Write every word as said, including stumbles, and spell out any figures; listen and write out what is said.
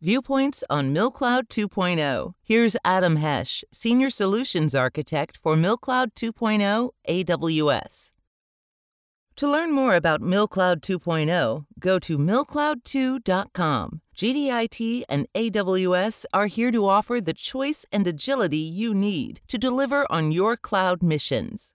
Viewpoints on MillCloud two point oh. Here's Adam Hesch, Senior Solutions Architect for MillCloud two point oh A W S. To learn more about MillCloud two point oh, go to MillCloud two dot com. G D I T and A W S are here to offer the choice and agility you need to deliver on your cloud missions.